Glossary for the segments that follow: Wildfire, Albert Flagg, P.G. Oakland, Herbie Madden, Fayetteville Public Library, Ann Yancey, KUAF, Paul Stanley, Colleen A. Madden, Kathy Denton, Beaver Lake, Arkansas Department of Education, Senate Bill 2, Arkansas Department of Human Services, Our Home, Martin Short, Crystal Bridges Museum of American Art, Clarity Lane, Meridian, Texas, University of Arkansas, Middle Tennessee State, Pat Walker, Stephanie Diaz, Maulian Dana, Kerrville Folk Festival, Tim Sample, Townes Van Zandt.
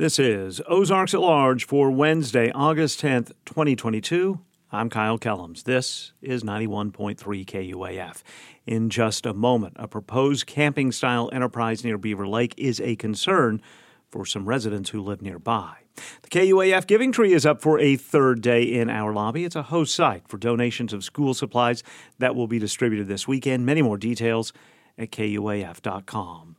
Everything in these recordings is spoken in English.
This is Ozarks at Large for Wednesday, August 10th, 2022. I'm Kyle Kellums. This is 91.3 KUAF. In just a moment, a proposed camping-style enterprise near Beaver Lake is a concern for some residents who live nearby. The KUAF Giving Tree is up for a third day in our lobby. It's a host site for donations of school supplies that will be distributed this weekend. Many more details at KUAF.com.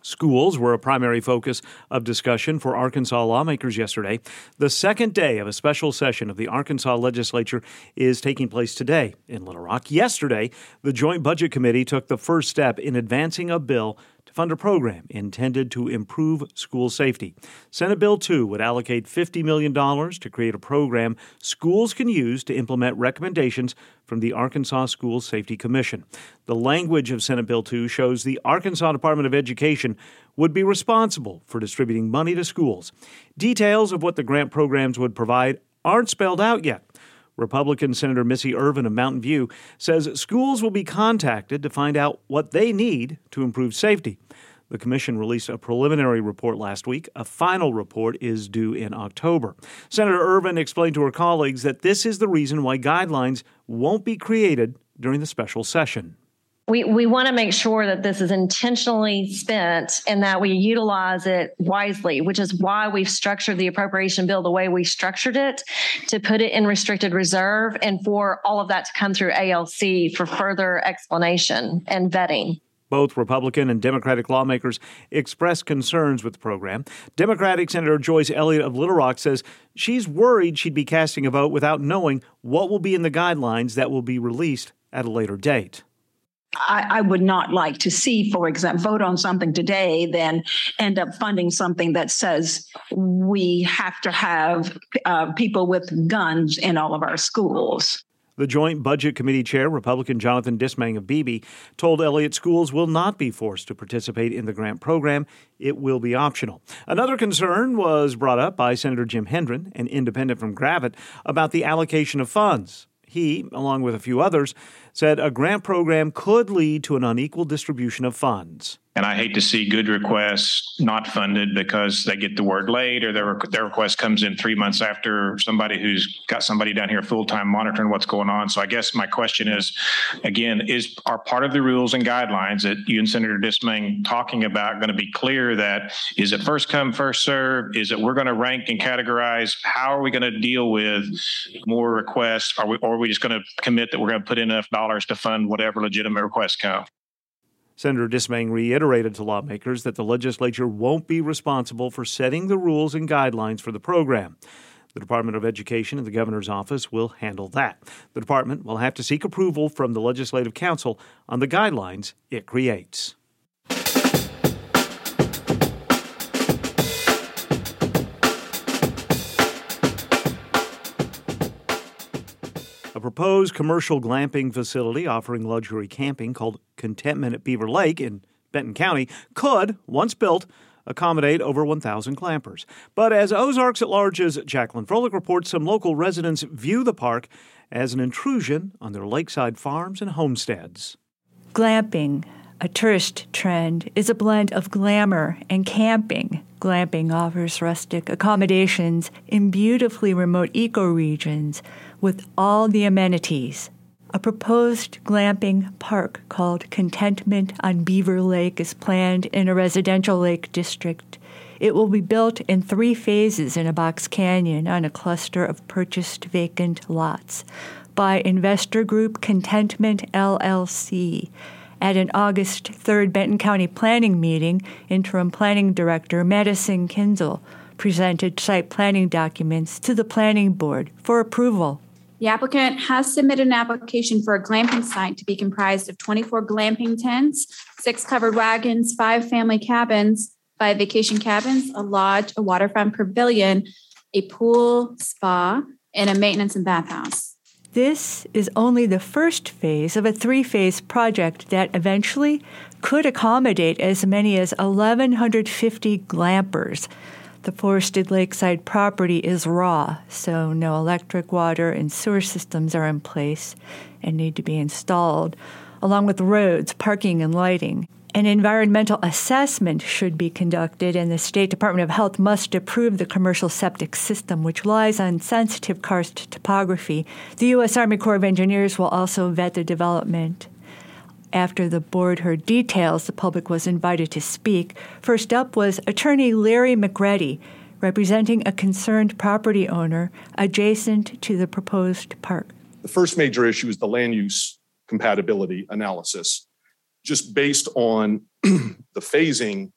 Schools were a primary focus of discussion for Arkansas lawmakers yesterday. The second day of a special session of the Arkansas legislature is taking place today in Little Rock. Yesterday, the Joint Budget Committee took the first step in advancing a bill to fund a program intended to improve school safety. Senate Bill 2 would allocate $50 million to create a program schools can use to implement recommendations from the Arkansas School Safety Commission. The language of Senate Bill 2 shows the Arkansas Department of Education would be responsible for distributing money to schools. Details of what the grant programs would provide aren't spelled out yet. Republican Senator Missy Irvin of Mountain View says schools will be contacted to find out what they need to improve safety. The commission released a preliminary report last week. A final report is due in October. Senator Irvin explained to her colleagues that this is the reason why guidelines won't be created during the special session. We want to make sure that this is intentionally spent and that we utilize it wisely, which is why we've structured the appropriation bill the way we structured it, to put it in restricted reserve and for all of that to come through ALC for further explanation and vetting. Both Republican and Democratic lawmakers expressed concerns with the program. Democratic Senator Joyce Elliott of Little Rock says she's worried she'd be casting a vote without knowing what will be in the guidelines that will be released at a later date. I would not like to see, for example, vote on something today, then end up funding something that says we have to have people with guns in all of our schools. The Joint Budget Committee Chair, Republican Jonathan Dismang of Beebe, told Elliott schools will not be forced to participate in the grant program. It will be optional. Another concern was brought up by Senator Jim Hendren, an independent from Gravit, about the allocation of funds. He, along with a few others, said a grant program could lead to an unequal distribution of funds. And I hate to see good requests not funded because they get the word late or their request comes in 3 months after somebody who's got somebody down here full-time monitoring what's going on. So I guess my question is, again, are part of the rules and guidelines that you and Senator Dismang talking about going to be clear that is it first come, first serve? Is it we're going to rank and categorize? How are we going to deal with more requests? Or are we just going to commit that we're going to put in enough dollars to fund whatever legitimate requests come? Senator Dismang reiterated to lawmakers that the legislature won't be responsible for setting the rules and guidelines for the program. The Department of Education and the governor's office will handle that. The department will have to seek approval from the Legislative Council on the guidelines it creates. A proposed commercial glamping facility offering luxury camping called Contentment at Beaver Lake in Benton County could, once built, accommodate over 1,000 glampers. But as Ozarks at Large's Jacqueline Froelich reports, some local residents view the park as an intrusion on their lakeside farms and homesteads. Glamping, a tourist trend, is a blend of glamour and camping. Glamping offers rustic accommodations in beautifully remote ecoregions with all the amenities. A proposed glamping park called Contentment on Beaver Lake is planned in a residential lake district. It will be built in 3 phases in a box canyon on a cluster of purchased vacant lots by investor group Contentment LLC. At an August 3rd Benton County planning meeting, Interim Planning Director Madison Kinzel presented site planning documents to the Planning Board for approval. The applicant has submitted an application for a glamping site to be comprised of 24 glamping tents, 6 covered wagons, 5 family cabins, 5 vacation cabins, a lodge, a waterfront pavilion, a pool, spa, and a maintenance and bathhouse. This is only the first phase of a 3-phase project that eventually could accommodate as many as 1,150 glampers. The forested lakeside property is raw, so no electric, water, and sewer systems are in place and need to be installed, along with roads, parking, and lighting. An environmental assessment should be conducted, and the State Department of Health must approve the commercial septic system, which lies on sensitive karst topography. The U.S. Army Corps of Engineers will also vet the development. After the board heard details, the public was invited to speak. First up was attorney Larry McReady, representing a concerned property owner adjacent to the proposed park. The first major issue is the land use compatibility analysis. Just based on the phasing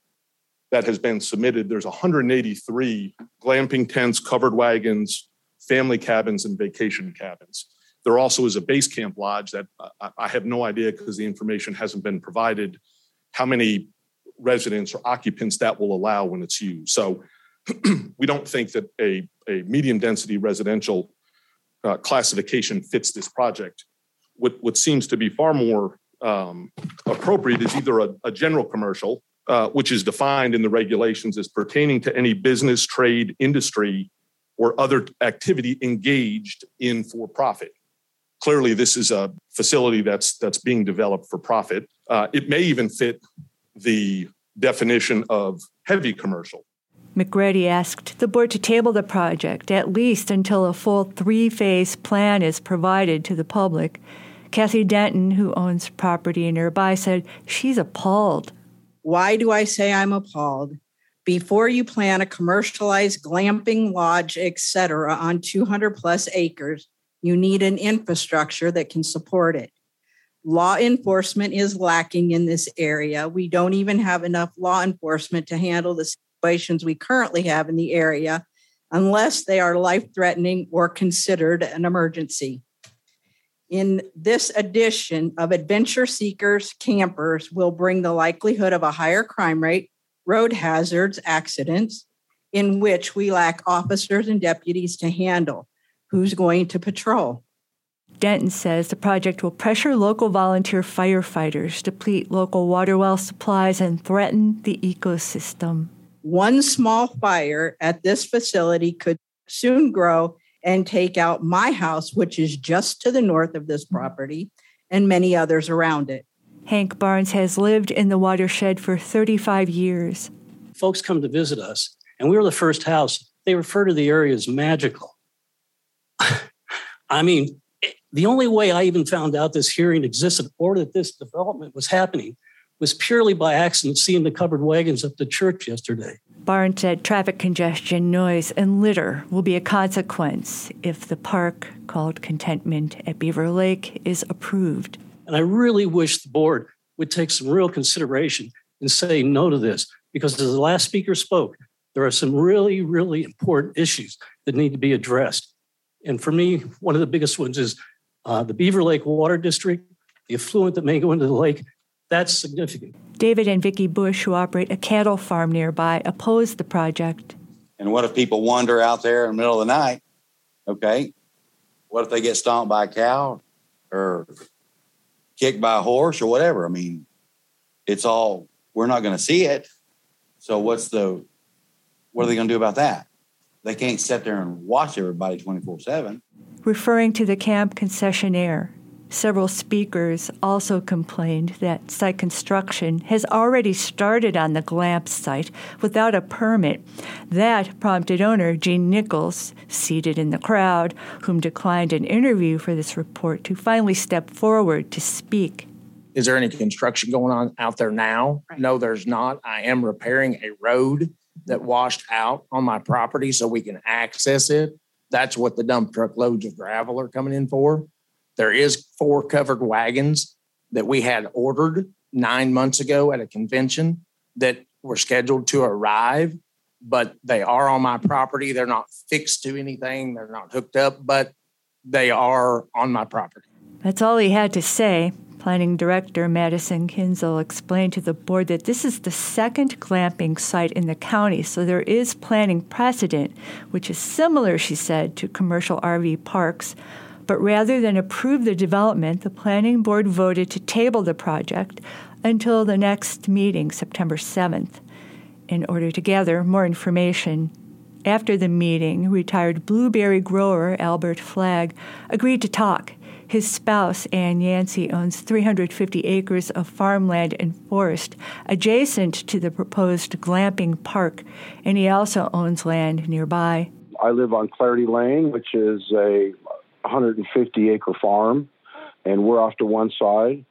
that has been submitted, there's 183 glamping tents, covered wagons, family cabins, and vacation cabins. There also is a base camp lodge that I have no idea, because the information hasn't been provided, how many residents or occupants that will allow when it's used. So we don't think that a medium density residential classification fits this project. What seems to be far more appropriate is either a general commercial, which is defined in the regulations as pertaining to any business, trade, industry, or other activity engaged in for profit. Clearly, this is a facility that's being developed for profit. It may even fit the definition of heavy commercial. McReady asked the board to table the project, at least until a full three-phase plan is provided to the public. Kathy Denton, who owns property nearby, said she's appalled. Why do I say I'm appalled? Before you plan a commercialized glamping lodge, etc., on 200 plus acres, you need an infrastructure that can support it. Law enforcement is lacking in this area. We don't even have enough law enforcement to handle the situations we currently have in the area, unless they are life-threatening or considered an emergency. In this addition of adventure seekers, campers will bring the likelihood of a higher crime rate, road hazards, accidents, in which we lack officers and deputies to handle. Who's going to patrol? Denton says the project will pressure local volunteer firefighters, deplete local water well supplies, and threaten the ecosystem. One small fire at this facility could soon grow and take out my house, which is just to the north of this property, and many others around it. Hank Barnes has lived in the watershed for 35 years. Folks come to visit us, and we were the first house. They refer to the area as magical. I mean, the only way I even found out this hearing existed or that this development was happening was purely by accident seeing the covered wagons up the church yesterday. Barnes said traffic congestion, noise, and litter will be a consequence if the park called Contentment at Beaver Lake is approved. And I really wish the board would take some real consideration and say no to this, because as the last speaker spoke, there are some really, really important issues that need to be addressed. And for me, one of the biggest ones is the Beaver Lake Water District, the affluent that may go into the lake. That's significant. David and Vicki Bush, who operate a cattle farm nearby, opposed the project. And what if people wander out there in the middle of the night? Okay. What if they get stomped by a cow or kicked by a horse or whatever? I mean, it's all, we're not going to see it. So what are they going to do about that? They can't sit there and watch everybody 24/7. Referring to the camp concessionaire, several speakers also complained that site construction has already started on the glamp site without a permit. That prompted owner Gene Nichols, seated in the crowd, whom declined an interview for this report, to finally step forward to speak. Is there any construction going on out there now? Right. No, there's not. I am repairing a road that washed out on my property so we can access it. That's what the dump truck loads of gravel are coming in for. There is 4 covered wagons that we had ordered 9 months ago at a convention that were scheduled to arrive, but they are on my property. They're not fixed to anything. They're not hooked up, but they are on my property. That's all he had to say. Planning Director Madison Kinzel explained to the board that this is the second glamping site in the county, so there is planning precedent, which is similar, she said, to commercial RV parks. But rather than approve the development, the planning board voted to table the project until the next meeting, September 7th, in order to gather more information. After the meeting, retired blueberry grower Albert Flagg agreed to talk. His spouse, Ann Yancey, owns 350 acres of farmland and forest adjacent to the proposed glamping park, and he also owns land nearby. I live on Clarity Lane, which is a 150-acre farm, and we're off to one side,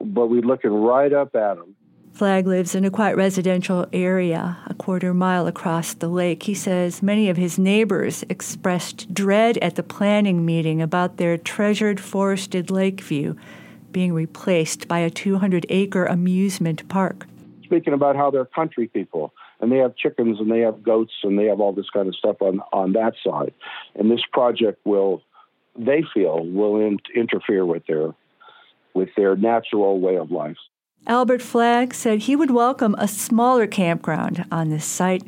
but we're looking right up at them. Flagg lives in a quiet residential area a quarter-mile across the lake. He says many of his neighbors expressed dread at the planning meeting about their treasured forested lake view being replaced by a 200-acre amusement park. Speaking about how they're country people, and they have chickens and they have goats and they have all this kind of stuff on that side. And this project will, they feel, will interfere with their natural way of life. Albert Flagg said he would welcome a smaller campground on this site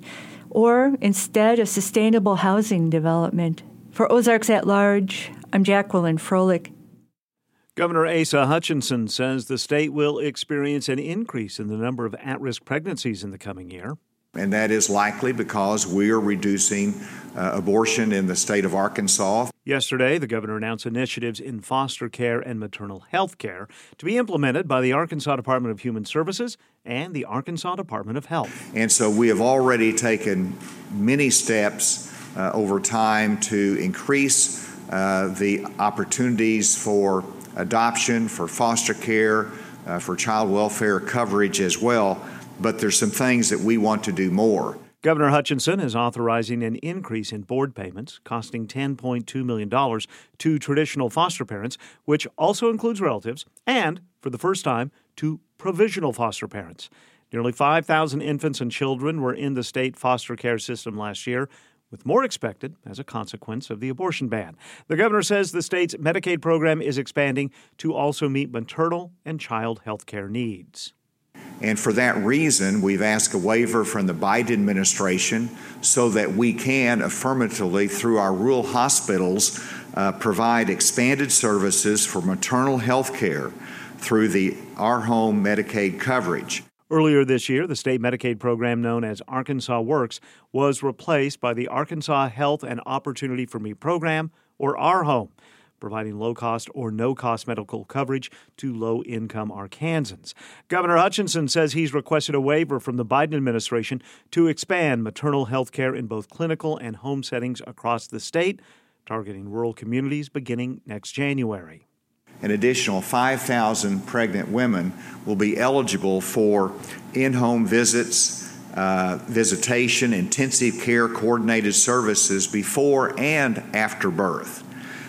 or instead a sustainable housing development. For Ozarks at Large, I'm Jacqueline Froelich. Governor Asa Hutchinson says the state will experience an increase in the number of at-risk pregnancies in the coming year. And that is likely because we are reducing abortion in the state of Arkansas. Yesterday, the governor announced initiatives in foster care and maternal health care to be implemented by the Arkansas Department of Human Services and the Arkansas Department of Health. And so we have already taken many steps over time to increase the opportunities for adoption, for foster care, for child welfare coverage as well. But there's some things that we want to do more. Governor Hutchinson is authorizing an increase in board payments, costing $10.2 million to traditional foster parents, which also includes relatives, and, for the first time, to provisional foster parents. Nearly 5,000 infants and children were in the state foster care system last year, with more expected as a consequence of the abortion ban. The governor says the state's Medicaid program is expanding to also meet maternal and child health care needs. And for that reason, we've asked a waiver from the Biden administration so that we can affirmatively, through our rural hospitals, provide expanded services for maternal health care through the Our Home Medicaid coverage. Earlier this year, the state Medicaid program known as Arkansas Works was replaced by the Arkansas Health and Opportunity for Me program, or Our Home, providing low-cost or no-cost medical coverage to low-income Arkansans. Governor Hutchinson says he's requested a waiver from the Biden administration to expand maternal health care in both clinical and home settings across the state, targeting rural communities beginning next January. An additional 5,000 pregnant women will be eligible for in-home visits, visitation, intensive care coordinated services before and after birth.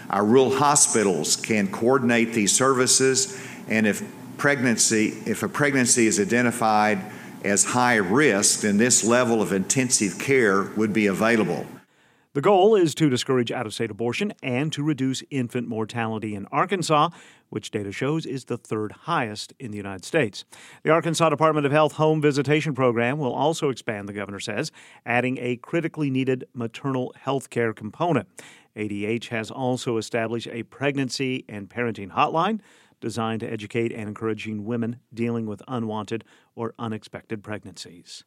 Our rural hospitals can coordinate these services, and if a pregnancy is identified as high risk, then this level of intensive care would be available. The goal is to discourage out-of-state abortion and to reduce infant mortality in Arkansas, which data shows is the third highest in the United States. The Arkansas Department of Health home visitation program will also expand, the governor says, adding a critically needed maternal health care component. ADH has also established a pregnancy and parenting hotline designed to educate and encouraging women dealing with unwanted or unexpected pregnancies.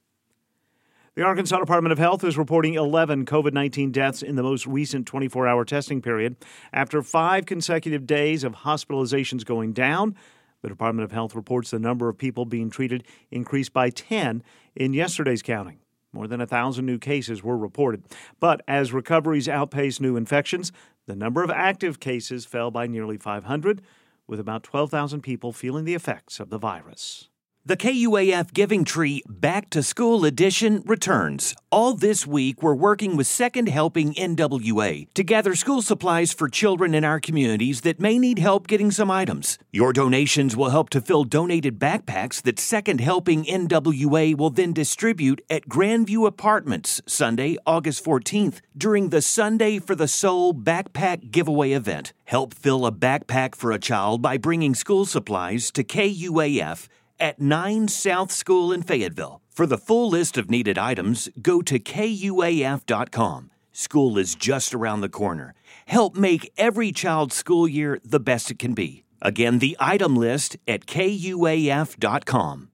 The Arkansas Department of Health is reporting 11 COVID-19 deaths in the most recent 24-hour testing period. After 5 consecutive days of hospitalizations going down, the Department of Health reports the number of people being treated increased by 10 in yesterday's counting. More than 1,000 new cases were reported. But as recoveries outpaced new infections, the number of active cases fell by nearly 500, with about 12,000 people feeling the effects of the virus. The KUAF Giving Tree Back to School Edition returns. All this week, we're working with Second Helping NWA to gather school supplies for children in our communities that may need help getting some items. Your donations will help to fill donated backpacks that Second Helping NWA will then distribute at Grandview Apartments Sunday, August 14th, during the Sunday for the Soul Backpack Giveaway event. Help fill a backpack for a child by bringing school supplies to KUAF at 9 South School in Fayetteville. For the full list of needed items, go to KUAF.com. School is just around the corner. Help make every child's school year the best it can be. Again, the item list at KUAF.com.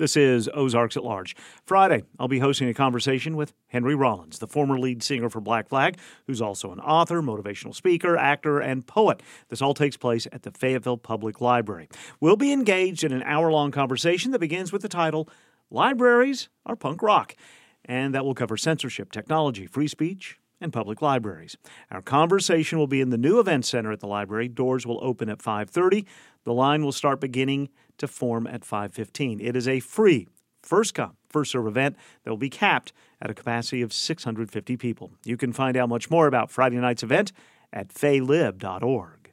This is Ozarks at Large. Friday, I'll be hosting a conversation with Henry Rollins, the former lead singer for Black Flag, who's also an author, motivational speaker, actor, and poet. This all takes place at the Fayetteville Public Library. We'll be engaged in an hour-long conversation that begins with the title, Libraries Are Punk Rock, and that will cover censorship, technology, free speech, and public libraries. Our conversation will be in the new event center at the library. Doors will open at 5:30. The line will start beginning to form at 5:15. It is a free, first-come, first-serve event that will be capped at a capacity of 650 people. You can find out much more about Friday night's event at faylib.org.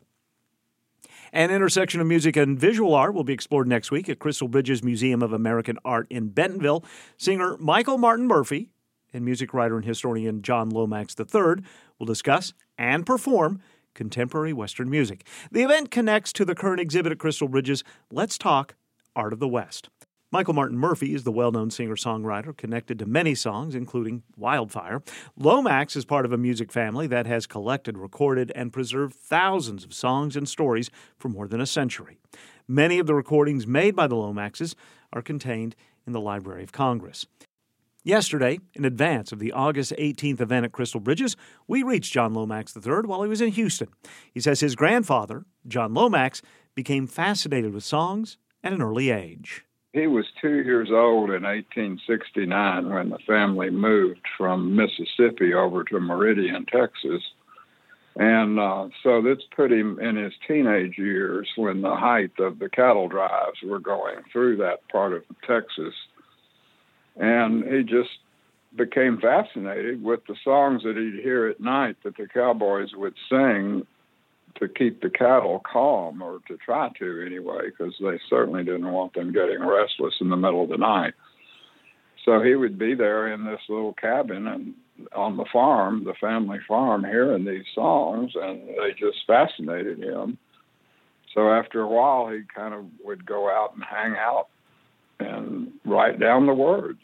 An intersection of music and visual art will be explored next week at Crystal Bridges Museum of American Art in Bentonville. Singer Michael Martin Murphy and music writer and historian John Lomax III will discuss and perform contemporary Western music. The event connects to the current exhibit at Crystal Bridges, Let's Talk Art of the West. Michael Martin Murphy is the well-known singer-songwriter connected to many songs, including Wildfire. Lomax is part of a music family that has collected, recorded, and preserved thousands of songs and stories for more than a century. Many of the recordings made by the Lomaxes are contained in the Library of Congress. Yesterday, in advance of the August 18th event at Crystal Bridges, we reached John Lomax III while he was in Houston. He says his grandfather, John Lomax, became fascinated with songs at an early age. He was 2 years old in 1869 when the family moved from Mississippi over to Meridian, Texas. And so this put him in his teenage years when the height of the cattle drives were going through that part of Texas. And he just became fascinated with the songs that he'd hear at night that the cowboys would sing to keep the cattle calm, or to try to anyway, because they certainly didn't want them getting restless in the middle of the night. So he would be there in this little cabin and on the farm, the family farm, hearing these songs, and they just fascinated him. So after a while, he kind of would go out and hang out and write down the words.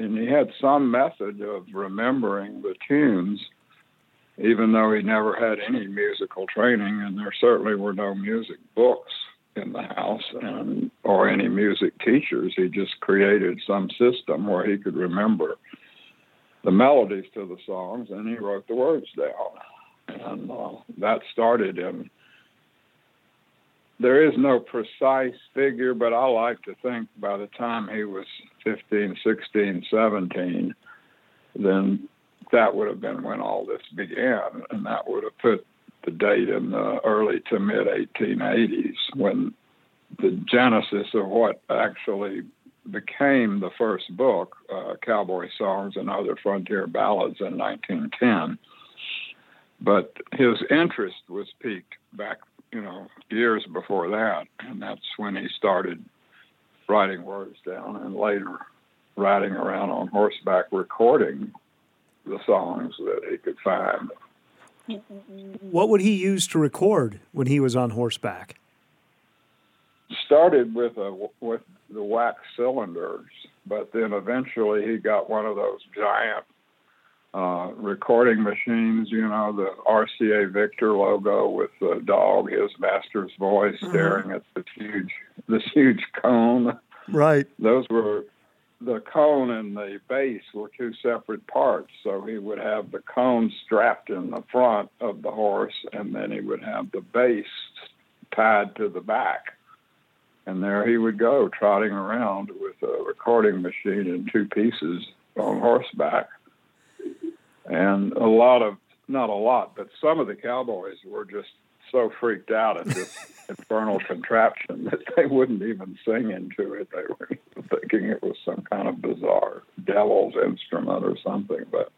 And he had some method of remembering the tunes, even though he never had any musical training, and there certainly were no music books in the house or any music teachers. He just created some system where he could remember the melodies to the songs, and he wrote the words down. And that started him. There is no precise figure, but I like to think by the time he was 15, 16, 17, then that would have been when all this began, and that would have put the date in the early to mid-1880s, when the genesis of what actually became the first book, Cowboy Songs and Other Frontier Ballads, in 1910. But his interest was piqued back years before that, and that's when he started writing words down and later riding around on horseback recording the songs that he could find. What would he use to record when he was on horseback? Started with the wax cylinders, but then eventually he got one of those giant recording machines, the RCA Victor logo with the dog, his master's voice, staring at this huge cone. Right. The cone and the bass were two separate parts, so he would have the cone strapped in the front of the horse, and then he would have the bass tied to the back. And there he would go, trotting around with a recording machine in two pieces on horseback. And not a lot, but some of the cowboys were just so freaked out at this infernal contraption that they wouldn't even sing into it. They were thinking it was some kind of bizarre devil's instrument or something, but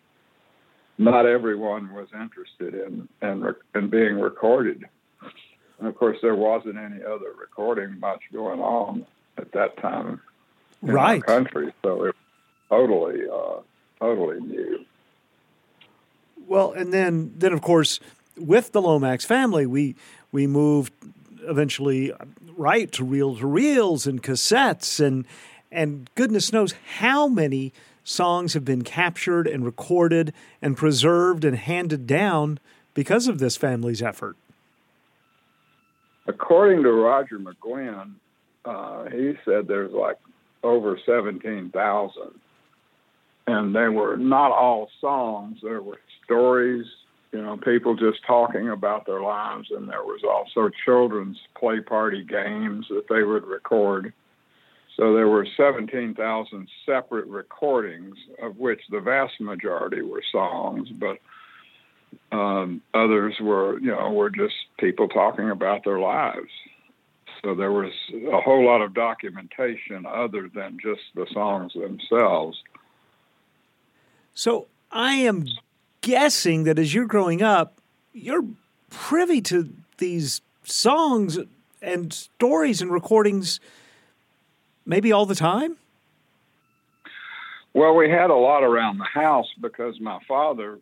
not everyone was interested in being recorded. And of course, there wasn't any other recording much going on at that time in the country, so it was totally new. Well, and then of course, with the Lomax family, we moved eventually right to reel-to-reels and cassettes, and goodness knows how many songs have been captured and recorded and preserved and handed down because of this family's effort. According to Roger McGuinn, he said there's like over 17,000. And they were not all songs. There were stories, you know, people just talking about their lives. And there was also children's play party games that they would record. So there were 17,000 separate recordings, of which the vast majority were songs, but others were, you know, were just people talking about their lives. So there was a whole lot of documentation other than just the songs themselves. So I am guessing that as you're growing up, you're privy to these songs and stories and recordings maybe all the time? Well, we had a lot around the house because my father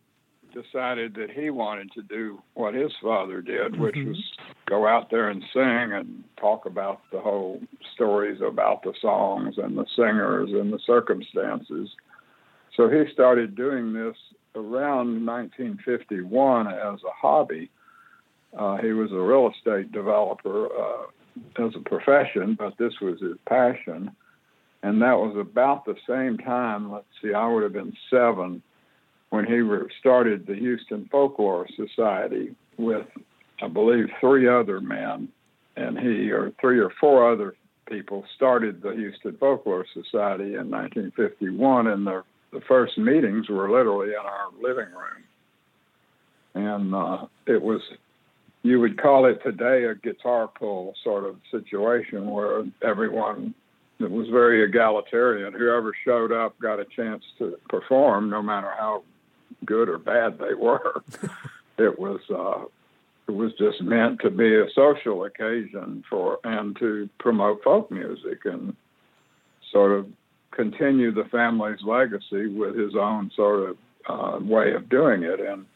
decided that he wanted to do what his father did, which was go out there and sing and talk about the whole stories about the songs and the singers and the circumstances. So he started doing this around 1951 as a hobby. He was a real estate developer, as a profession, but this was his passion. And that was about the same time, let's see, I would have been 7 when he started the Houston Folklore Society with, I believe, 3 other men. And he, or 3 or 4 other people, started the Houston Folklore Society in 1951. And the first meetings were literally in our living room. And it was, you would call it today a guitar pull sort of situation where everyone, it was very egalitarian. Whoever showed up got a chance to perform, no matter how good or bad they were. It was just meant to be a social occasion for, and to promote folk music and sort of continue the family's legacy with his own sort of way of doing it. And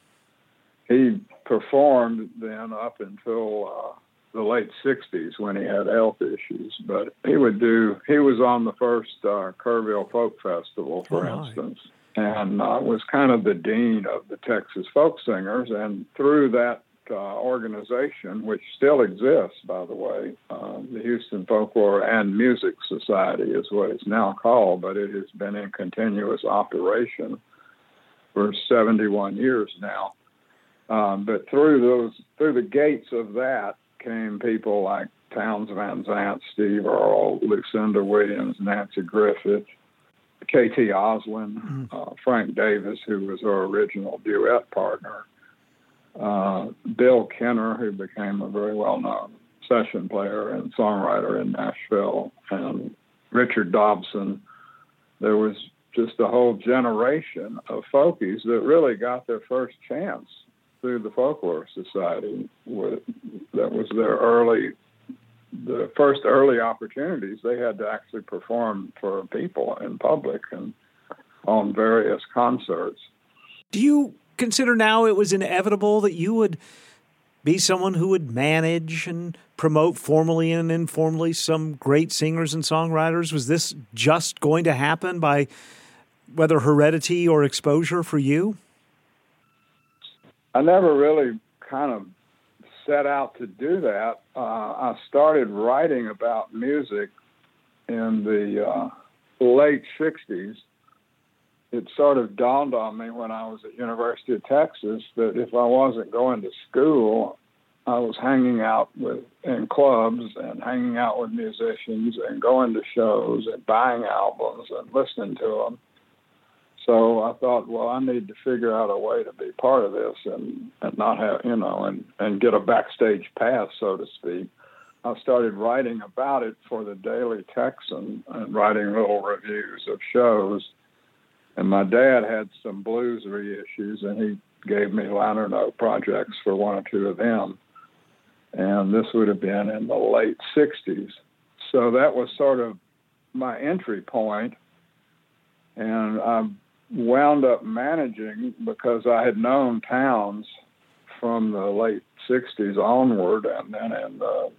he performed then up until the late 60s when he had health issues. But he was on the first Kerrville Folk Festival, for instance, and was kind of the dean of the Texas folk singers. And through that organization, which still exists, by the way, the Houston Folklore and Music Society is what it's now called, but it has been in continuous operation for 71 years now. But through the gates of that came people like Townes Van Zandt, Steve Earle, Lucinda Williams, Nancy Griffith, K.T. Oswin, Frank Davis, who was our original duet partner, Bill Kenner, who became a very well-known session player and songwriter in Nashville, and Richard Dobson. There was just a whole generation of folkies that really got their first chance through the Folklore Society. That was the first early opportunities they had to actually perform for people in public and on various concerts. Do you consider now it was inevitable that you would be someone who would manage and promote formally and informally some great singers and songwriters? Was this just going to happen by whether heredity or exposure for you? I never really kind of set out to do that. I started writing about music in the late 60s. It sort of dawned on me when I was at University of Texas that if I wasn't going to school, I was hanging out in clubs and hanging out with musicians and going to shows and buying albums and listening to them. So I thought, well, I need to figure out a way to be part of this and not have, you know, and get a backstage pass, so to speak. I started writing about it for the Daily Texan and writing little reviews of shows. And my dad had some blues reissues, and he gave me liner note projects for 1 or 2 of them. And this would have been in the late 60s. So that was sort of my entry point. And I wound up managing because I had known Townes from the late 60s onward, and then in the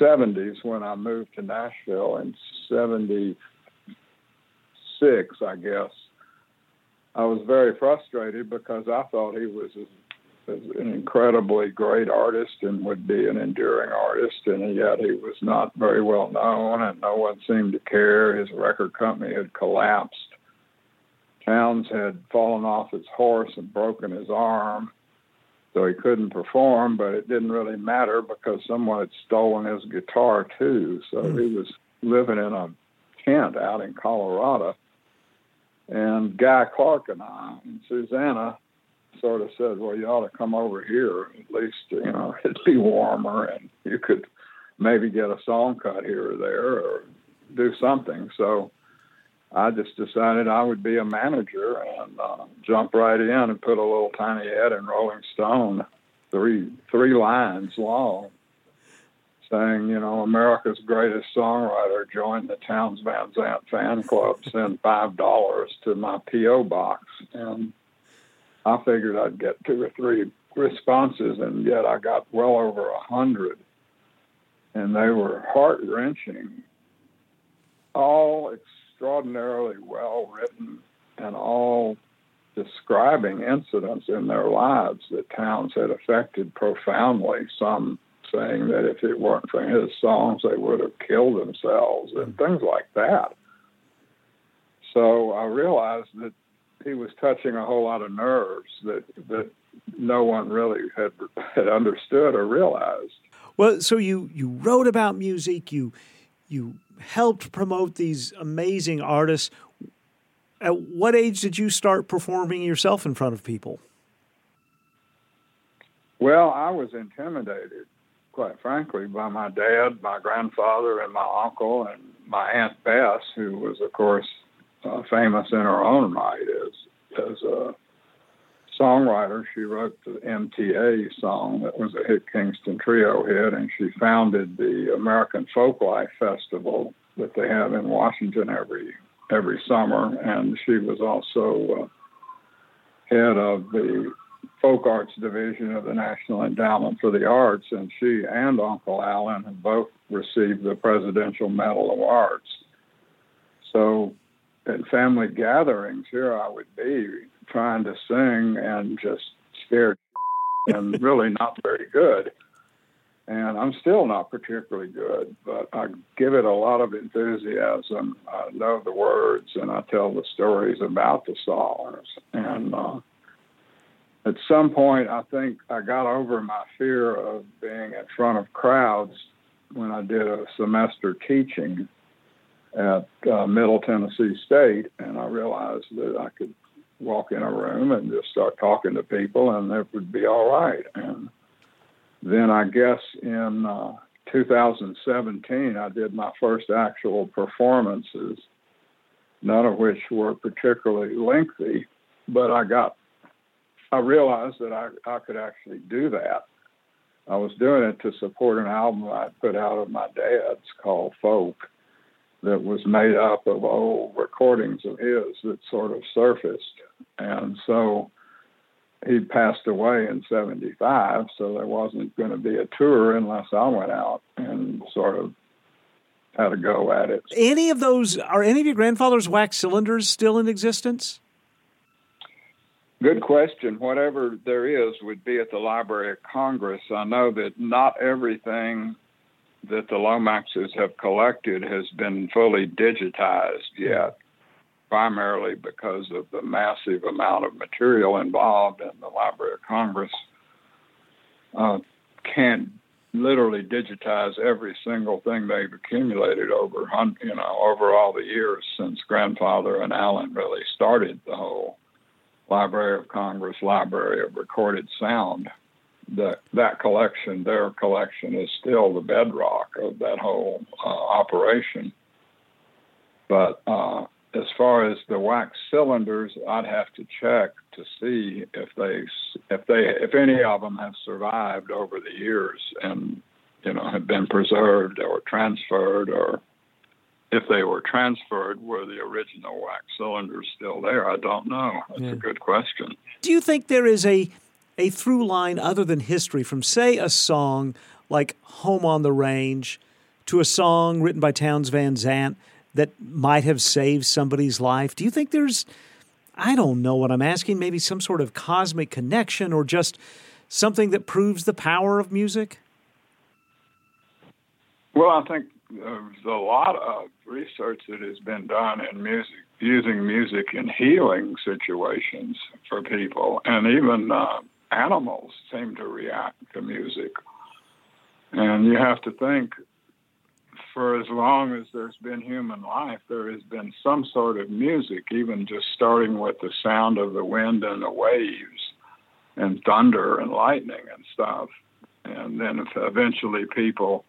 70s when I moved to Nashville in 76, I guess, I was very frustrated because I thought he was as was an incredibly great artist and would be an enduring artist, and yet he was not very well known, and no one seemed to care. His record company had collapsed. Townes had fallen off his horse and broken his arm, so he couldn't perform, but it didn't really matter because someone had stolen his guitar, too. So he was living in a tent out in Colorado. And Guy Clark and I and Susanna sort of said, well, you ought to come over here. At least, you know, it'd be warmer and you could maybe get a song cut here or there or do something. So I just decided I would be a manager and jump right in and put a little tiny ad in Rolling Stone, three lines long, saying, you know, America's greatest songwriter joined the Townes Van Zandt fan club, send $5 to my P.O. box. And I figured I'd get 2 or 3 responses, and yet I got well over 100. And they were heart-wrenching, all extraordinarily well-written, and all describing incidents in their lives that Townes had affected profoundly, some saying that if it weren't for his songs, they would have killed themselves and things like that. So I realized that he was touching a whole lot of nerves that no one really had understood or realized. Well, so you wrote about music, you helped promote these amazing artists. At what age did you start performing yourself in front of people? Well, I was intimidated, quite frankly, by my dad, my grandfather, and my uncle, and my Aunt Bess, who was, of course, famous in her own right as a songwriter. She wrote the MTA song that was a hit, Kingston Trio hit, and she founded the American Folklife Festival that they have in Washington every summer, and she was also head of the Folk Arts Division of the National Endowment for the Arts, and she and Uncle Alan have both received the Presidential Medal of Arts. So in family gatherings, here I would be trying to sing and just scared and really not very good. And I'm still not particularly good, but I give it a lot of enthusiasm. I know the words, and I tell the stories about the songs. And at some point, I think I got over my fear of being in front of crowds when I did a semester teaching at Middle Tennessee State, and I realized that I could walk in a room and just start talking to people, and it would be all right. And then I guess in 2017, I did my first actual performances, none of which were particularly lengthy, but I realized that I could actually do that. I was doing it to support an album I put out of my dad's called Folk that was made up of old recordings of his that sort of surfaced. And so he passed away in 75, so there wasn't going to be a tour unless I went out and sort of had a go at it. Are any of your grandfather's wax cylinders still in existence? Good question. Whatever there is would be at the Library of Congress. I know that not everything that the Lomaxes have collected has been fully digitized yet, primarily because of the massive amount of material involved, and the Library of Congress can't literally digitize every single thing they've accumulated over all the years since Grandfather and Alan really started the whole Library of Congress, Library of Recorded Sound. That collection, their collection, is still the bedrock of that whole operation. But as far as the wax cylinders, I'd have to check to see if any of them have survived over the years and, you know, have been preserved or transferred, or if they were transferred, were the original wax cylinders still there? I don't know. That's a good question. Do you think there is a through line other than history from, say, a song like Home on the Range to a song written by Townes Van Zandt that might have saved somebody's life? Do you think there's, I don't know what I'm asking, maybe some sort of cosmic connection or just something that proves the power of music? Well, I think there's a lot of research that has been done in music, using music in healing situations for people, and even animals seem to react to music. And you have to think, for as long as there's been human life, there has been some sort of music, even just starting with the sound of the wind and the waves and thunder and lightning and stuff. And then eventually people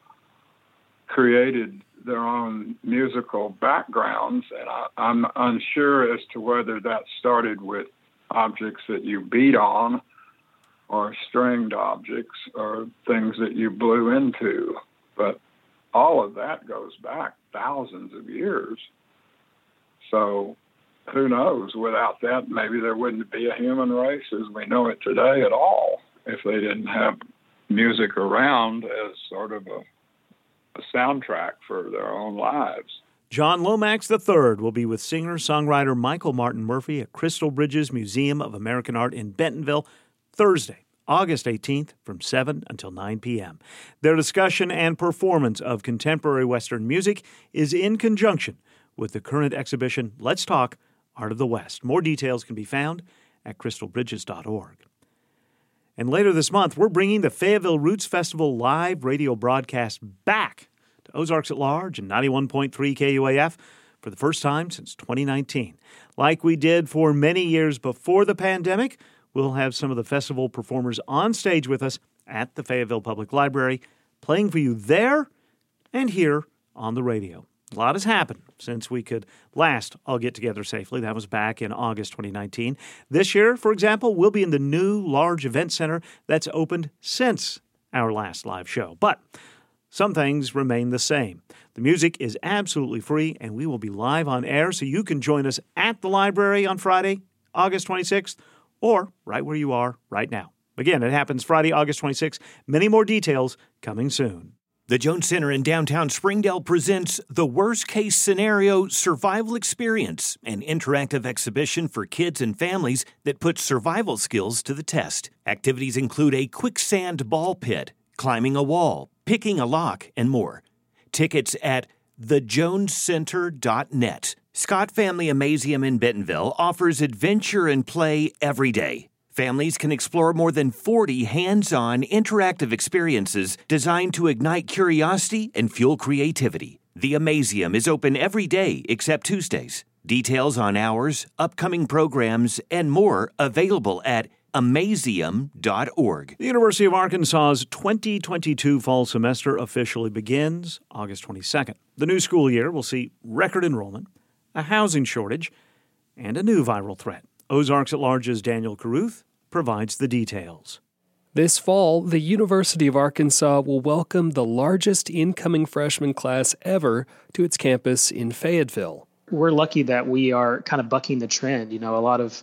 created their own musical backgrounds, and I'm unsure as to whether that started with objects that you beat on or stringed objects or things that you blew into, but all of that goes back thousands of years. So who knows? Without that, maybe there wouldn't be a human race as we know it today at all, if they didn't have music around as sort of a soundtrack for their own lives. John Lomax III will be with singer-songwriter Michael Martin Murphy at Crystal Bridges Museum of American Art in Bentonville Thursday, August 18th, from 7 until 9 p.m. Their discussion and performance of contemporary Western music is in conjunction with the current exhibition, Let's Talk, Art of the West. More details can be found at crystalbridges.org. And later this month, we're bringing the Fayetteville Roots Festival live radio broadcast back to Ozarks at Large and 91.3 KUAF for the first time since 2019. Like we did for many years before the pandemic, we'll have some of the festival performers on stage with us at the Fayetteville Public Library, playing for you there and here on the radio. A lot has happened since we could last all get together safely. That was back in August 2019. This year, for example, we'll be in the new large event center that's opened since our last live show. But some things remain the same. The music is absolutely free, and we will be live on air, so you can join us at the library on Friday, August 26th, or right where you are right now. Again, it happens Friday, August 26th. Many more details coming soon. The Jones Center in downtown Springdale presents The Worst Case Scenario Survival Experience, an interactive exhibition for kids and families that puts survival skills to the test. Activities include a quicksand ball pit, climbing a wall, picking a lock, and more. Tickets at thejonescenter.net. Scott Family Amazium in Bentonville offers adventure and play every day. Families can explore more than 40 hands-on interactive experiences designed to ignite curiosity and fuel creativity. The Amazium is open every day except Tuesdays. Details on hours, upcoming programs, and more available at amazium.org. The University of Arkansas's 2022 fall semester officially begins August 22nd. The new school year will see record enrollment, a housing shortage, and a new viral threat. Ozarks at Large's Daniel Carruth provides the details. This fall, the University of Arkansas will welcome the largest incoming freshman class ever to its campus in Fayetteville. We're lucky that we are kind of bucking the trend. You know, a lot of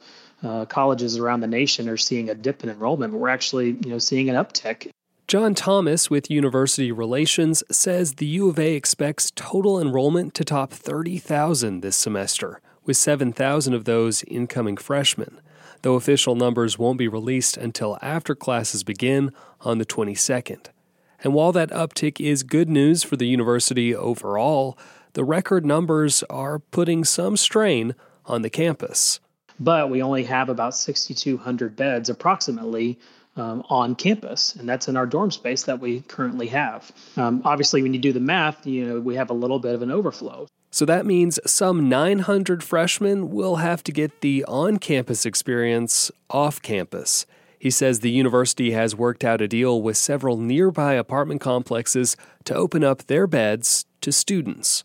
colleges around the nation are seeing a dip in enrollment, but we're actually, seeing an uptick. John Thomas with University Relations says the U of A expects total enrollment to top 30,000 this semester, with 7,000 of those incoming freshmen, though official numbers won't be released until after classes begin on the 22nd. And while that uptick is good news for the university overall, the record numbers are putting some strain on the campus. But we only have about 6,200 beds approximately on campus, and that's in our dorm space that we currently have. Obviously, when you do the math, we have a little bit of an overflow. So that means some 900 freshmen will have to get the on-campus experience off campus. He says the university has worked out a deal with several nearby apartment complexes to open up their beds to students.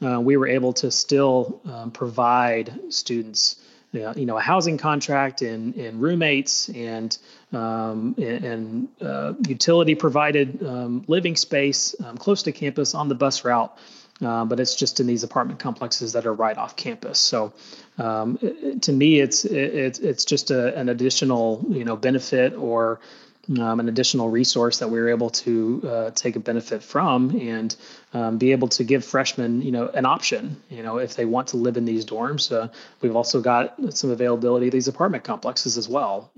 We were able to still provide students, a housing contract and roommates and utility-provided living space close to campus on the bus route. But it's just in these apartment complexes that are right off campus. So to me, it's just an additional, benefit or an additional resource that we were able to take a benefit from and be able to give freshmen, an option, if they want to live in these dorms. We've also got some availability of these apartment complexes as well.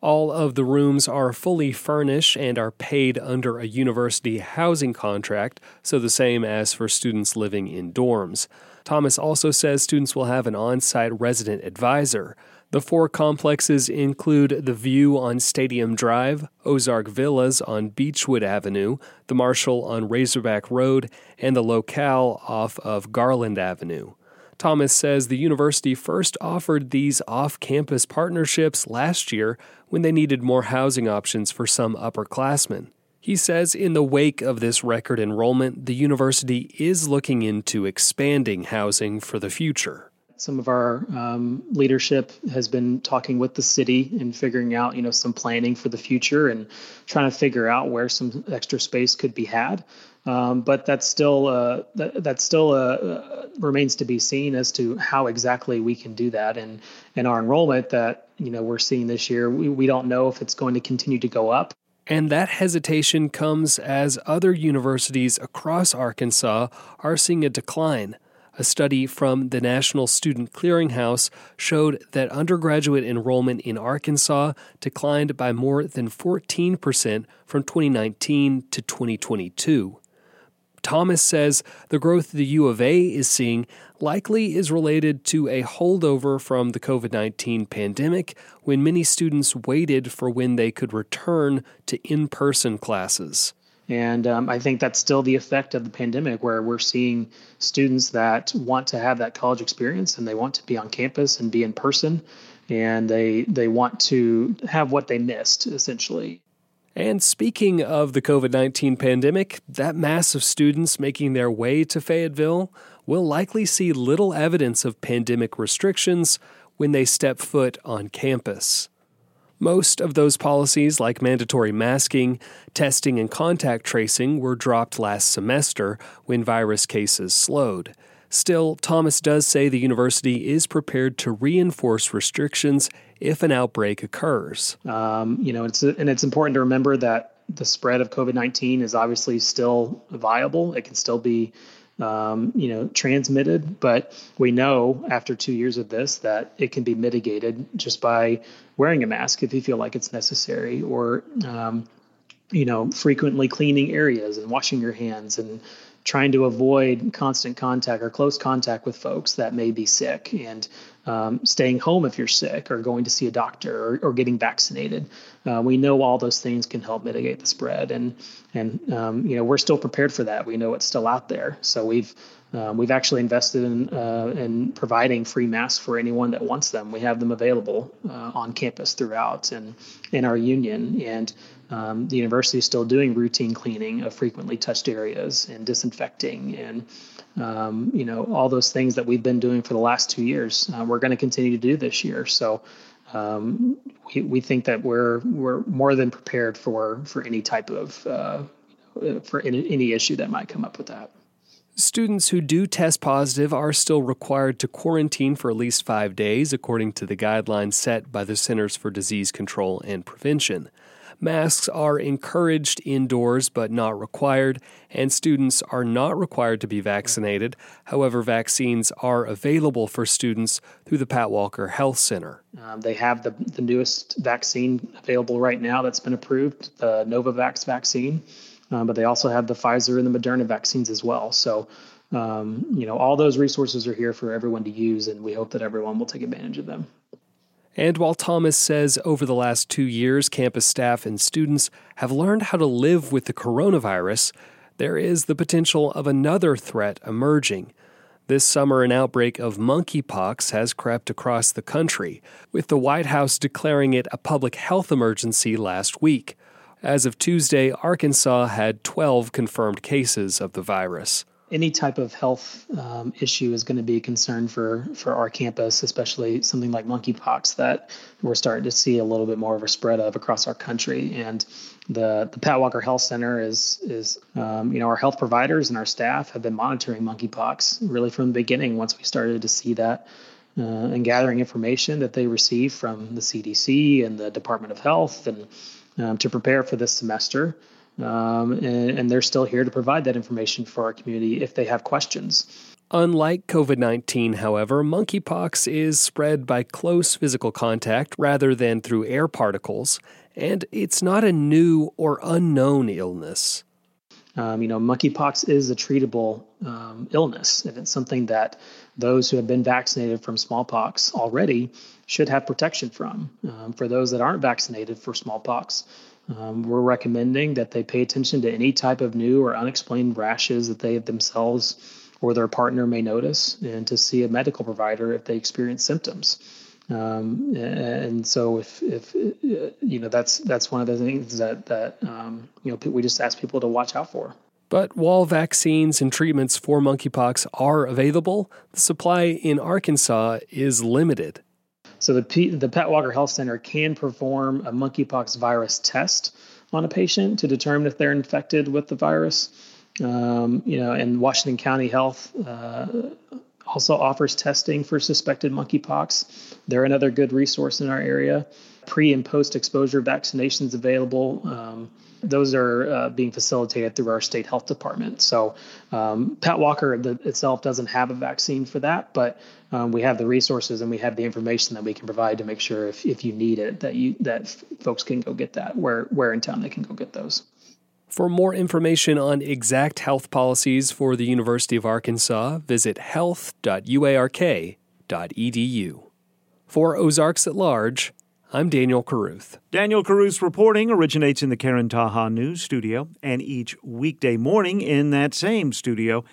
All of the rooms are fully furnished and are paid under a university housing contract, so the same as for students living in dorms. Thomas also says students will have an on-site resident advisor. The four complexes include The View on Stadium Drive, Ozark Villas on Beechwood Avenue, The Marshall on Razorback Road, and The Locale off of Garland Avenue. Thomas says the university first offered these off-campus partnerships last year when they needed more housing options for some upperclassmen. He says in the wake of this record enrollment, the university is looking into expanding housing for the future. Some of our leadership has been talking with the city and figuring out, some planning for the future and trying to figure out where some extra space could be had. But that still remains to be seen as to how exactly we can do that. And our enrollment that, we're seeing this year, we don't know if it's going to continue to go up. And that hesitation comes as other universities across Arkansas are seeing a decline. A study from the National Student Clearinghouse showed that undergraduate enrollment in Arkansas declined by more than 14% from 2019 to 2022. Thomas says the growth the U of A is seeing likely is related to a holdover from the COVID-19 pandemic when many students waited for when they could return to in-person classes. And I think that's still the effect of the pandemic, where we're seeing students that want to have that college experience and they want to be on campus and be in person, and they want to have what they missed, essentially. And speaking of the COVID-19 pandemic, that mass of students making their way to Fayetteville will likely see little evidence of pandemic restrictions when they step foot on campus. Most of those policies, like mandatory masking, testing, and contact tracing, were dropped last semester when virus cases slowed. Still, Thomas does say the university is prepared to reinforce restrictions if an outbreak occurs. It's important to remember that the spread of COVID-19 is obviously still viable. It can still be transmitted, but we know after 2 years of this that it can be mitigated just by wearing a mask if you feel like it's necessary, or frequently cleaning areas and washing your hands and trying to avoid constant contact or close contact with folks that may be sick, and staying home if you're sick, or going to see a doctor, or getting vaccinated. We know all those things can help mitigate the spread, and we're still prepared for that. We know it's still out there, so we've actually invested in providing free masks for anyone that wants them. We have them available on campus throughout and in our union. And the university is still doing routine cleaning of frequently touched areas and disinfecting and, all those things that we've been doing for the last 2 years. We're going to continue to do this year. So we think that we're more than prepared for any type of for any issue that might come up with that. Students who do test positive are still required to quarantine for at least 5 days, according to the guidelines set by the Centers for Disease Control and Prevention. Masks are encouraged indoors but not required, and students are not required to be vaccinated. However, vaccines are available for students through the Pat Walker Health Center. They have the newest vaccine available right now that's been approved, the Novavax vaccine. But they also have the Pfizer and the Moderna vaccines as well. So, all those resources are here for everyone to use, and we hope that everyone will take advantage of them. And while Thomas says over the last 2 years, campus staff and students have learned how to live with the coronavirus, there is the potential of another threat emerging. This summer, an outbreak of monkeypox has crept across the country, with the White House declaring it a public health emergency last week. As of Tuesday, Arkansas had 12 confirmed cases of the virus. Any type of health issue is going to be a concern for our campus, especially something like monkeypox that we're starting to see a little bit more of a spread of across our country. And the Pat Walker Health Center is our health providers and our staff have been monitoring monkeypox really from the beginning once we started to see that. And gathering information that they receive from the CDC and the Department of Health and to prepare for this semester. And they're still here to provide that information for our community if they have questions. Unlike COVID-19, however, monkeypox is spread by close physical contact rather than through air particles, and it's not a new or unknown illness. Monkeypox is a treatable illness, and it's something that those who have been vaccinated from smallpox already should have protection from. For those that aren't vaccinated for smallpox, we're recommending that they pay attention to any type of new or unexplained rashes that they themselves or their partner may notice, and to see a medical provider if they experience symptoms. And so if that's one of the things that we just ask people to watch out for. But while vaccines and treatments for monkeypox are available, the supply in Arkansas is limited. So the Pat Walker Health Center can perform a monkeypox virus test on a patient to determine if they're infected with the virus. And Washington County Health, also offers testing for suspected monkeypox. They're another good resource in our area. Pre and post exposure vaccinations available. Those are being facilitated through our state health department. So Pat Walker itself doesn't have a vaccine for that, but we have the resources and we have the information that we can provide to make sure if you need it, that folks can go get that, where in town they can go get those. For more information on exact health policies for the University of Arkansas, visit health.uark.edu. For Ozarks at Large, I'm Daniel Carruth. Daniel Carruth's reporting originates in the Karen Taha News Studio, and each weekday morning in that same studio,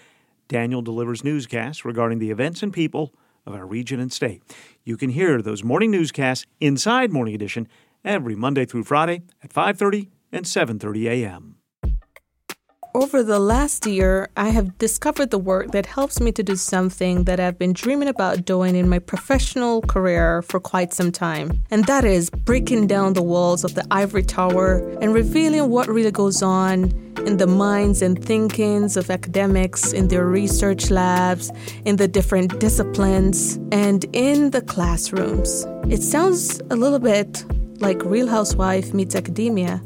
Daniel delivers newscasts regarding the events and people of our region and state. You can hear those morning newscasts inside Morning Edition every Monday through Friday at 5:30 and 7:30 a.m. Over the last year, I have discovered the work that helps me to do something that I've been dreaming about doing in my professional career for quite some time. And that is breaking down the walls of the ivory tower and revealing what really goes on in the minds and thinkings of academics, in their research labs, in the different disciplines, and in the classrooms. It sounds a little bit like Real Housewife meets academia.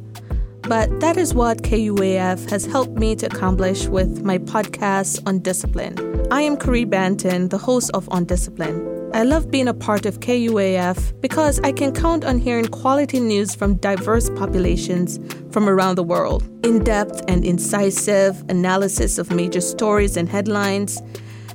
But that is what KUAF has helped me to accomplish with my podcast, On Discipline. I am Kari Banton, the host of On Discipline. I love being a part of KUAF because I can count on hearing quality news from diverse populations from around the world. In-depth and incisive analysis of major stories and headlines.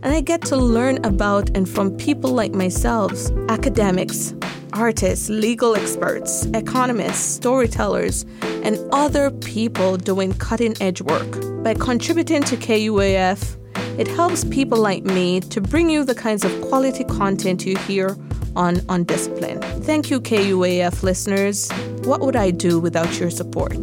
And I get to learn about and from people like myself, academics, artists, legal experts, economists, storytellers, and other people doing cutting-edge work. By contributing to KUAF, it helps people like me to bring you the kinds of quality content you hear on Discipline. Thank you, KUAF listeners. What would I do without your support?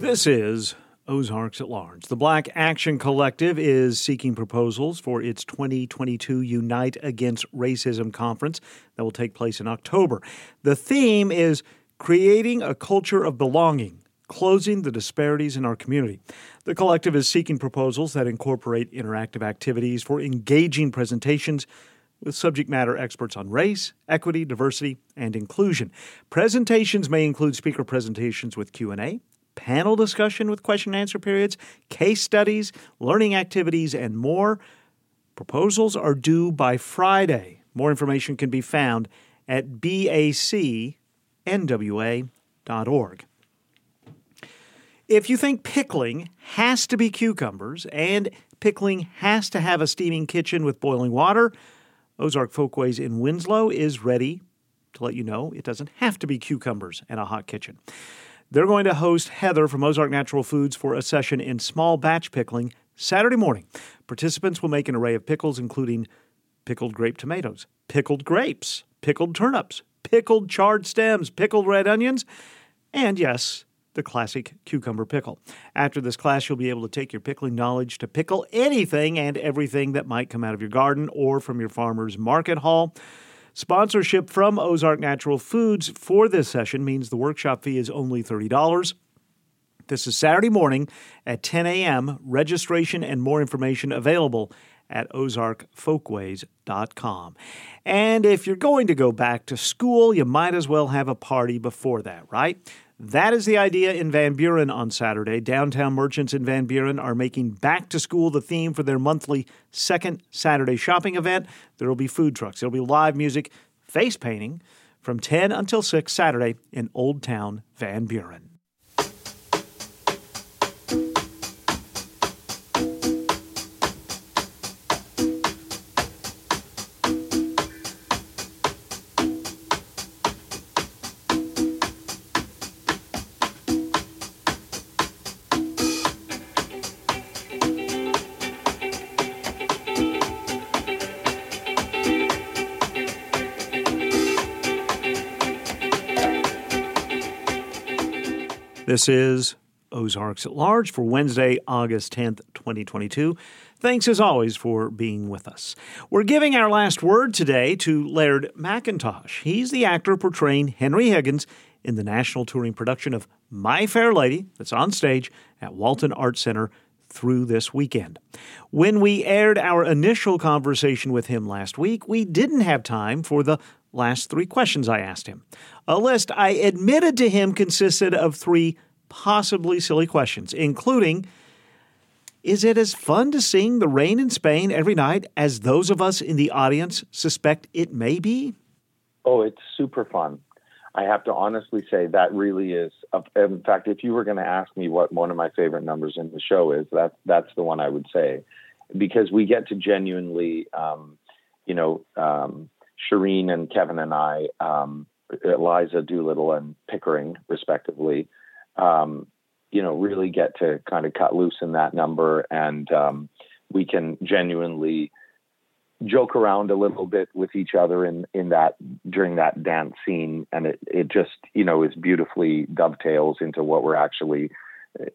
This is Ozarks at Large. The Black Action Collective is seeking proposals for its 2022 Unite Against Racism conference that will take place in October. The theme is creating a culture of belonging, closing the disparities in our community. The collective is seeking proposals that incorporate interactive activities for engaging presentations with subject matter experts on race, equity, diversity, and inclusion. Presentations may include speaker presentations with Q&A, panel discussion with question and answer periods, case studies, learning activities, and more. Proposals are due by Friday. More information can be found at bacnwa.org. If you think pickling has to be cucumbers and pickling has to have a steaming kitchen with boiling water, Ozark Folkways in Winslow is ready to let you know it doesn't have to be cucumbers and a hot kitchen. They're going to host Heather from Ozark Natural Foods for a session in small batch pickling Saturday morning. Participants will make an array of pickles, including pickled grape tomatoes, pickled grapes, pickled turnips, pickled charred stems, pickled red onions, and yes, the classic cucumber pickle. After this class, you'll be able to take your pickling knowledge to pickle anything and everything that might come out of your garden or from your farmer's market haul. Sponsorship from Ozark Natural Foods for this session means the workshop fee is only $30. This is Saturday morning at 10 a.m. Registration and more information available at ozarkfolkways.com. And if you're going to go back to school, you might as well have a party before that, right? That is the idea in Van Buren on Saturday. Downtown merchants in Van Buren are making back to school the theme for their monthly second Saturday shopping event. There will be food trucks. There will be live music, face painting from 10 until 6 Saturday in Old Town Van Buren. This is Ozarks at Large for Wednesday, August 10th, 2022. Thanks, as always, for being with us. We're giving our last word today to Laird McIntosh. He's the actor portraying Henry Higgins in the national touring production of My Fair Lady that's on stage at Walton Arts Center through this weekend. When we aired our initial conversation with him last week, we didn't have time for the last three questions I asked him. A list I admitted to him consisted of three possibly silly questions, including, is it as fun to sing The Rain in Spain every night as those of us in the audience suspect it may be? Oh, it's super fun. I have to honestly say that really is. In fact, if you were going to ask me what one of my favorite numbers in the show is, that's the one I would say, because we get to genuinely, Shireen and Kevin and I, Eliza Doolittle and Pickering, respectively, really get to kind of cut loose in that number. And we can genuinely joke around a little bit with each other in that during that dance scene. And it just, is beautifully dovetails into what we're actually,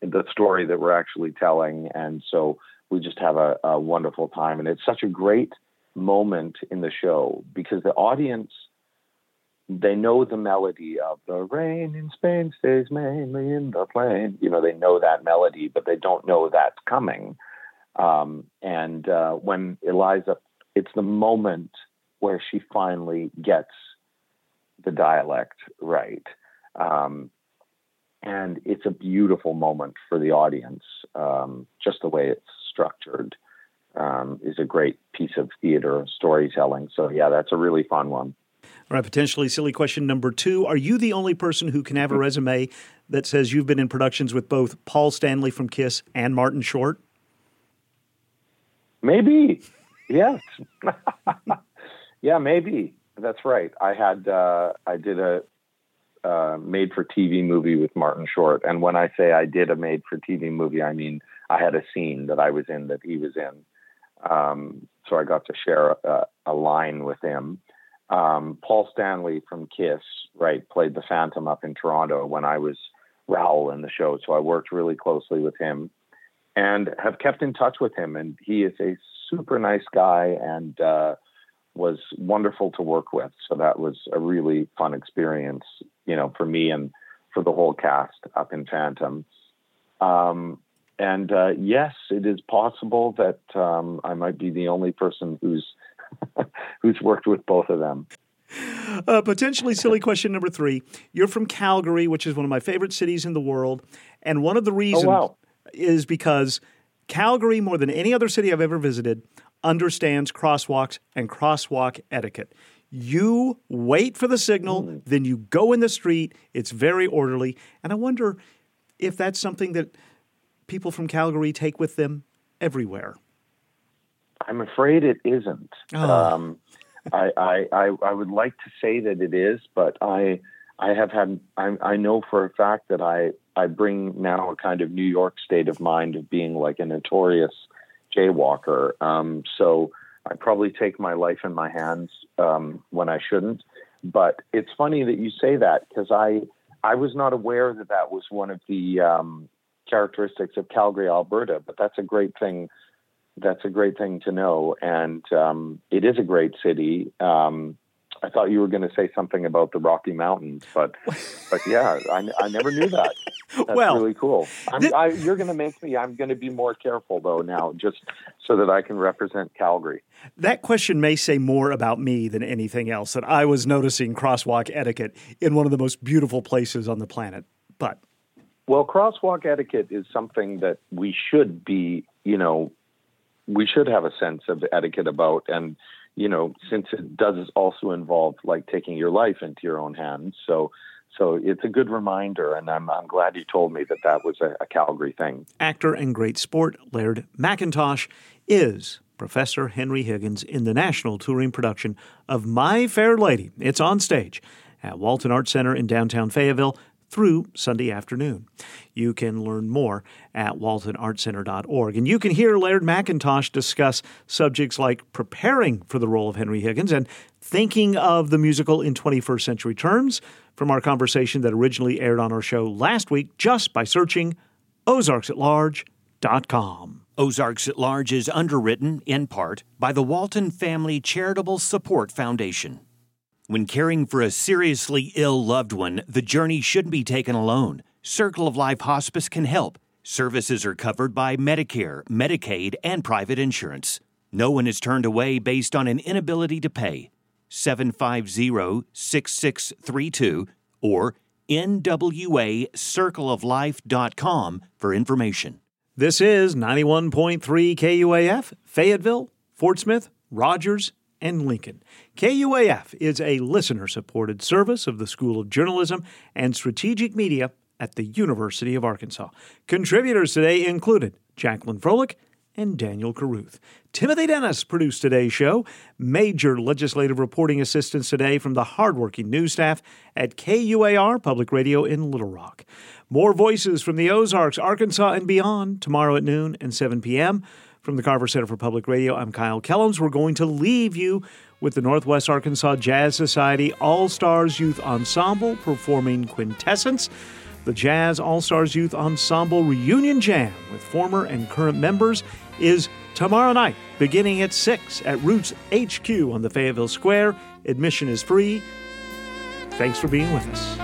the story that we're actually telling. And so we just have a wonderful time. And it's such a great moment in the show because the audience, they know the melody of The Rain in Spain stays mainly in the plain. They know that melody, but they don't know that's coming. When Eliza, it's the moment where she finally gets the dialect right. And it's a beautiful moment for the audience. Just the way it's structured is a great piece of theater storytelling. So, yeah, that's a really fun one. All right, potentially silly question number two. Are you the only person who can have a resume that says you've been in productions with both Paul Stanley from Kiss and Martin Short? Maybe. Yes. Yeah, maybe. That's right. I did a made-for-TV movie with Martin Short. And when I say I did a made-for-TV movie, I mean I had a scene that I was in that he was in. So I got to share a line with him. Paul Stanley from Kiss, right, played the Phantom up in Toronto when I was Raoul in the show. So I worked really closely with him and have kept in touch with him. And he is a super nice guy and was wonderful to work with. So that was a really fun experience, for me and for the whole cast up in Phantom. Yes, it is possible that I might be the only person who's worked with both of them. Potentially silly question number three. You're from Calgary, which is one of my favorite cities in the world. And one of the reasons is because Calgary, more than any other city I've ever visited, understands crosswalks and crosswalk etiquette. You wait for the signal, then you go in the street. It's very orderly. And I wonder if that's something that people from Calgary take with them everywhere. I'm afraid it isn't. Oh. I would like to say that it is, but I know for a fact that I bring now a kind of New York state of mind of being like a notorious jaywalker. So I probably take my life in my hands when I shouldn't. But it's funny that you say that because I was not aware that was one of the characteristics of Calgary, Alberta. But that's a great thing. That's a great thing to know. And it is a great city. I thought you were going to say something about the Rocky Mountains, but yeah, I never knew that. That's really cool. You're going to make me, I'm going to be more careful though now, just so that I can represent Calgary. That question may say more about me than anything else, that I was noticing crosswalk etiquette in one of the most beautiful places on the planet. but. Well, crosswalk etiquette is something that we should be, we should have a sense of etiquette about. And, since it does also involve like taking your life into your own hands. So it's a good reminder, and I'm glad you told me that was a Calgary thing. Actor and great sport Laird McIntosh is Professor Henry Higgins in the national touring production of My Fair Lady. It's on stage at Walton Arts Center in downtown Fayetteville through Sunday afternoon. You can learn more at waltonartcenter.org. And you can hear Laird McIntosh discuss subjects like preparing for the role of Henry Higgins and thinking of the musical in 21st century terms from our conversation that originally aired on our show last week just by searching OzarksAtLarge.com. Ozarks at Large is underwritten, in part, by the Walton Family Charitable Support Foundation. When caring for a seriously ill loved one, the journey shouldn't be taken alone. Circle of Life Hospice can help. Services are covered by Medicare, Medicaid, and private insurance. No one is turned away based on an inability to pay. 750-6632 or nwacircleoflife.com for information. This is 91.3 KUAF, Fayetteville, Fort Smith, Rogers, and Lincoln. KUAF is a listener-supported service of the School of Journalism and Strategic Media at the University of Arkansas. Contributors today included Jacqueline Froelich and Daniel Carruth. Timothy Dennis produced today's show. Major legislative reporting assistance today from the hardworking news staff at KUAR Public Radio in Little Rock. More voices from the Ozarks, Arkansas, and beyond tomorrow at noon and 7 p.m., from the Carver Center for Public Radio, I'm Kyle Kellums. We're going to leave you with the Northwest Arkansas Jazz Society All-Stars Youth Ensemble performing Quintessence, the Jazz All-Stars Youth Ensemble Reunion Jam with former and current members is tomorrow night, beginning at 6 at Roots HQ on the Fayetteville Square. Admission is free. Thanks for being with us.